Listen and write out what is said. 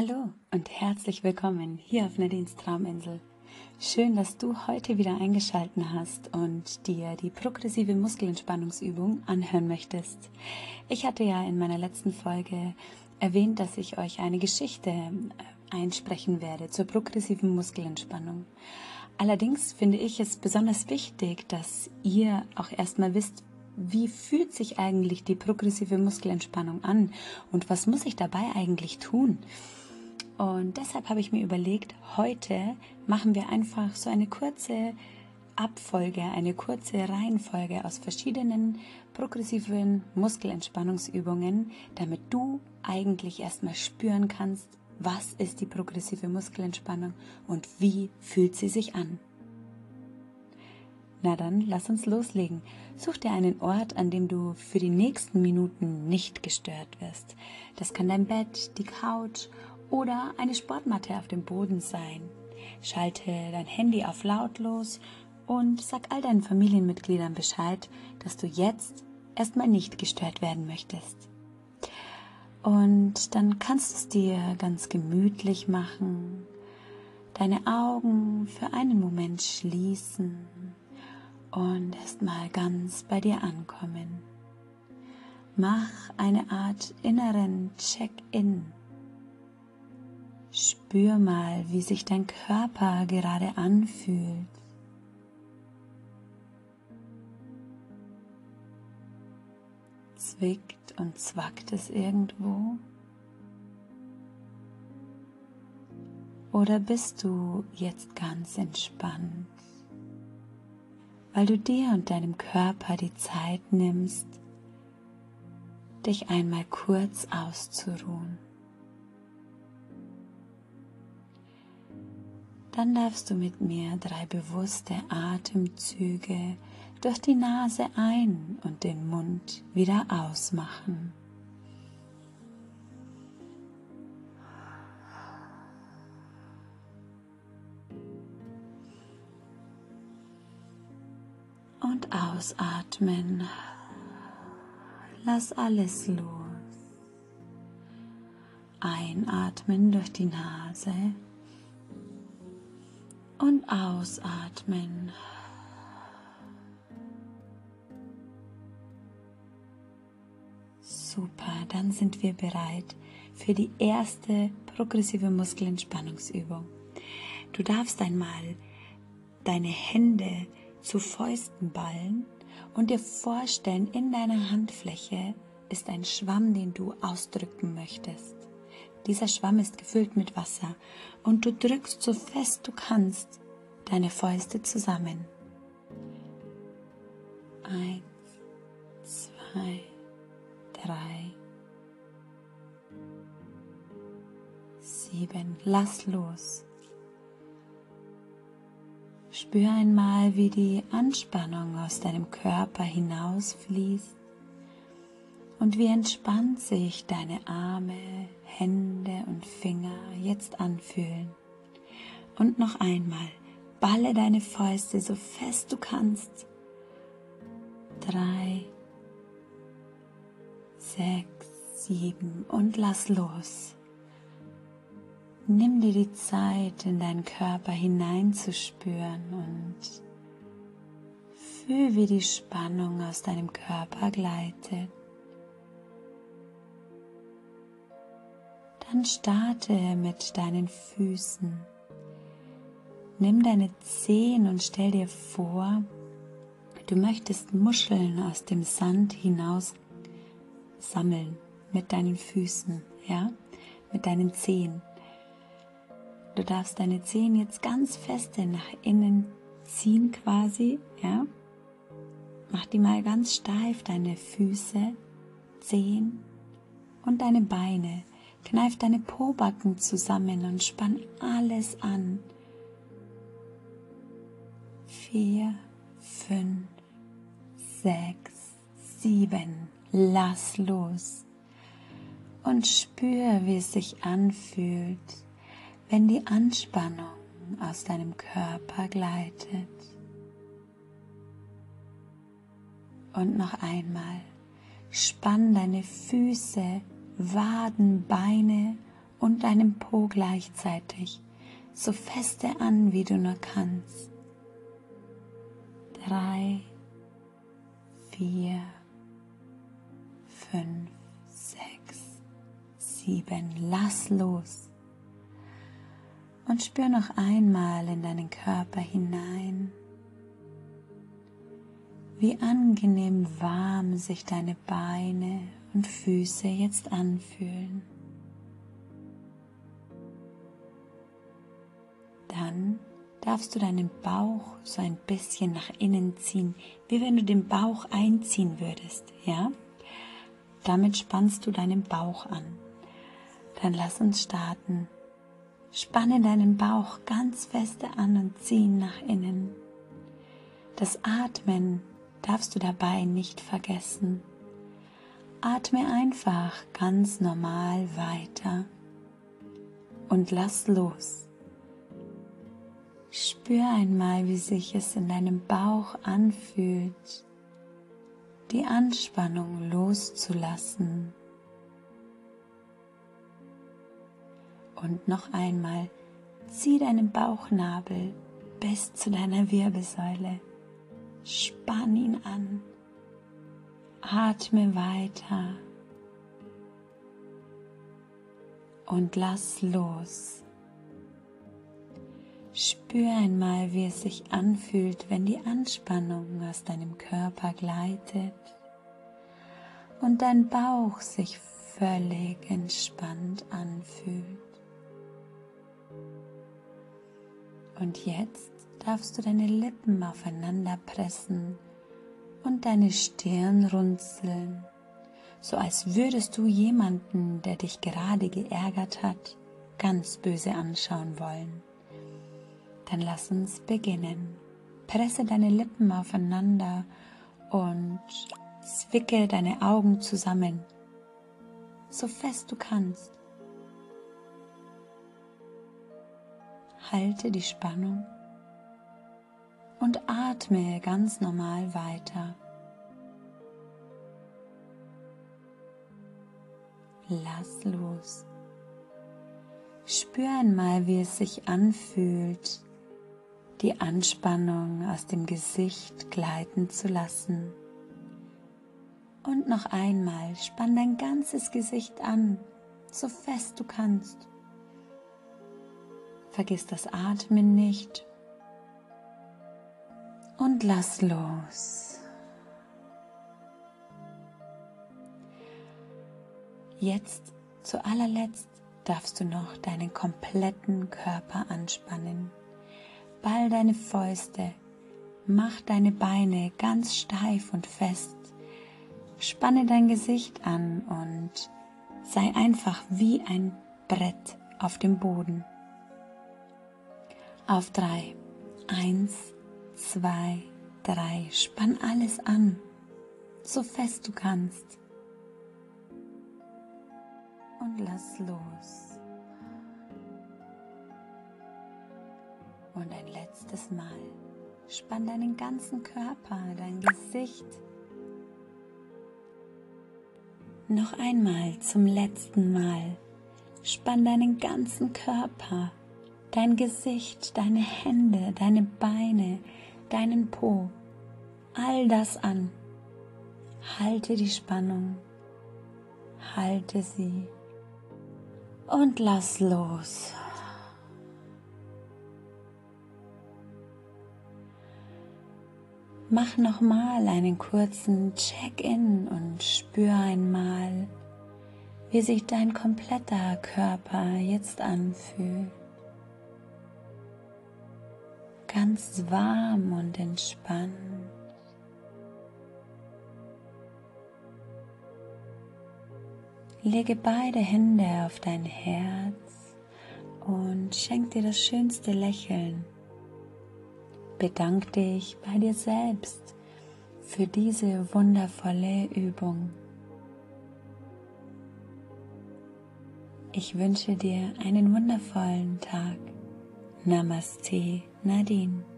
Hallo und herzlich willkommen hier auf Nadins Trauminsel. Schön, dass du heute wieder eingeschaltet hast und dir die progressive Muskelentspannungsübung anhören möchtest. Ich hatte ja in meiner letzten Folge erwähnt, dass ich euch eine Geschichte einsprechen werde zur progressiven Muskelentspannung. Allerdings finde ich es besonders wichtig, dass ihr auch erstmal wisst, wie fühlt sich eigentlich die progressive Muskelentspannung an und was muss ich dabei eigentlich tun? Und deshalb habe ich mir überlegt, heute machen wir einfach so eine kurze Abfolge, eine kurze Reihenfolge aus verschiedenen progressiven Muskelentspannungsübungen, damit du eigentlich erstmal spüren kannst, was ist die progressive Muskelentspannung und wie fühlt sie sich an. Na dann, lass uns loslegen. Such dir einen Ort, an dem du für die nächsten Minuten nicht gestört wirst. Das kann dein Bett, die Couch oder eine Sportmatte auf dem Boden sein. Schalte dein Handy auf lautlos und sag all deinen Familienmitgliedern Bescheid, dass du jetzt erstmal nicht gestört werden möchtest. Und dann kannst du es dir ganz gemütlich machen, deine Augen für einen Moment schließen und erstmal ganz bei dir ankommen. Mach eine Art inneren Check-in. Spür mal, wie sich dein Körper gerade anfühlt. Zwickt und zwackt es irgendwo? Oder bist du jetzt ganz entspannt, weil du dir und deinem Körper die Zeit nimmst, dich einmal kurz auszuruhen? Dann darfst du mit mir 3 bewusste Atemzüge durch die Nase ein und den Mund wieder ausmachen. Und ausatmen. Lass alles los. Einatmen durch die Nase und ausatmen. Super, dann sind wir bereit für die erste progressive Muskelentspannungsübung. Du darfst einmal deine Hände zu Fäusten ballen und dir vorstellen, in deiner Handfläche ist ein Schwamm, den du ausdrücken möchtest. Dieser Schwamm ist gefüllt mit Wasser und du drückst so fest du kannst deine Fäuste zusammen. 1, 2, 3. 7. Lass los. Spür einmal, wie die Anspannung aus deinem Körper hinausfließt und wie entspannt sich deine Arme, Hände und Finger jetzt anfühlen. Und noch einmal, balle deine Fäuste so fest du kannst. 3, 6, 7 und lass los. Nimm dir die Zeit, in deinen Körper hineinzuspüren und fühl, wie die Spannung aus deinem Körper gleitet. Dann starte mit deinen Füßen. Nimm deine Zehen und stell dir vor, du möchtest Muscheln aus dem Sand hinaus sammeln mit deinen Füßen, ja, mit deinen Zehen. Du darfst deine Zehen jetzt ganz feste nach innen ziehen quasi, ja. Mach die mal ganz steif, deine Füße, Zehen und deine Beine. Kneif deine Pobacken zusammen und spann alles an. 4, 5, 6, 7. Lass los und spür, wie es sich anfühlt, wenn die Anspannung aus deinem Körper gleitet. Und noch einmal, spann deine Füße, Waden, Beine und deinem Po gleichzeitig, so feste an, wie du nur kannst. 3, 4, 5, 6, 7. Lass los und spür noch einmal in deinen Körper hinein, wie angenehm warm sich deine Beine und Füße jetzt anfühlen. Dann darfst du deinen Bauch so ein bisschen nach innen ziehen, wie wenn du den Bauch einziehen würdest, ja? Damit spannst du deinen Bauch an. Dann lass uns starten. Spanne deinen Bauch ganz feste an und zieh ihn nach innen. Das Atmen darfst du dabei nicht vergessen. Atme einfach ganz normal weiter und lass los. Spür einmal, wie sich es in deinem Bauch anfühlt, die Anspannung loszulassen. Und noch einmal, zieh deinen Bauchnabel bis zu deiner Wirbelsäule. Spann ihn an. Atme weiter. Und lass los. Spür einmal, wie es sich anfühlt, wenn die Anspannung aus deinem Körper gleitet und dein Bauch sich völlig entspannt anfühlt. Und jetzt darfst du deine Lippen aufeinander pressen und deine Stirn runzeln, so als würdest du jemanden, der dich gerade geärgert hat, ganz böse anschauen wollen. Dann lass uns beginnen. Presse deine Lippen aufeinander und zwicke deine Augen zusammen, so fest du kannst. Halte die Spannung und atme ganz normal weiter. Lass los. Spür einmal, wie es sich anfühlt, die Anspannung aus dem Gesicht gleiten zu lassen. Und noch einmal, spann dein ganzes Gesicht an, so fest du kannst. Vergiss das Atmen nicht und lass los. Jetzt zu allerletzt darfst du noch deinen kompletten Körper anspannen. Ball deine Fäuste, mach deine Beine ganz steif und fest, spanne dein Gesicht an und sei einfach wie ein Brett auf dem Boden. Auf 3, 1, 2, 3, spann alles an, so fest du kannst. Und lass los. Und ein letztes Mal, spann deinen ganzen Körper, dein Gesicht. Noch einmal, zum letzten Mal, spann deinen ganzen Körper, dein Gesicht, deine Hände, deine Beine, deinen Po, all das an. Halte die Spannung, halte sie und lass los. Mach nochmal einen kurzen Check-in und spür einmal, wie sich dein kompletter Körper jetzt anfühlt. Ganz warm und entspannt. Lege beide Hände auf dein Herz und schenk dir das schönste Lächeln. Bedank dich bei dir selbst für diese wundervolle Übung. Ich wünsche dir einen wundervollen Tag. Namaste, Nadine.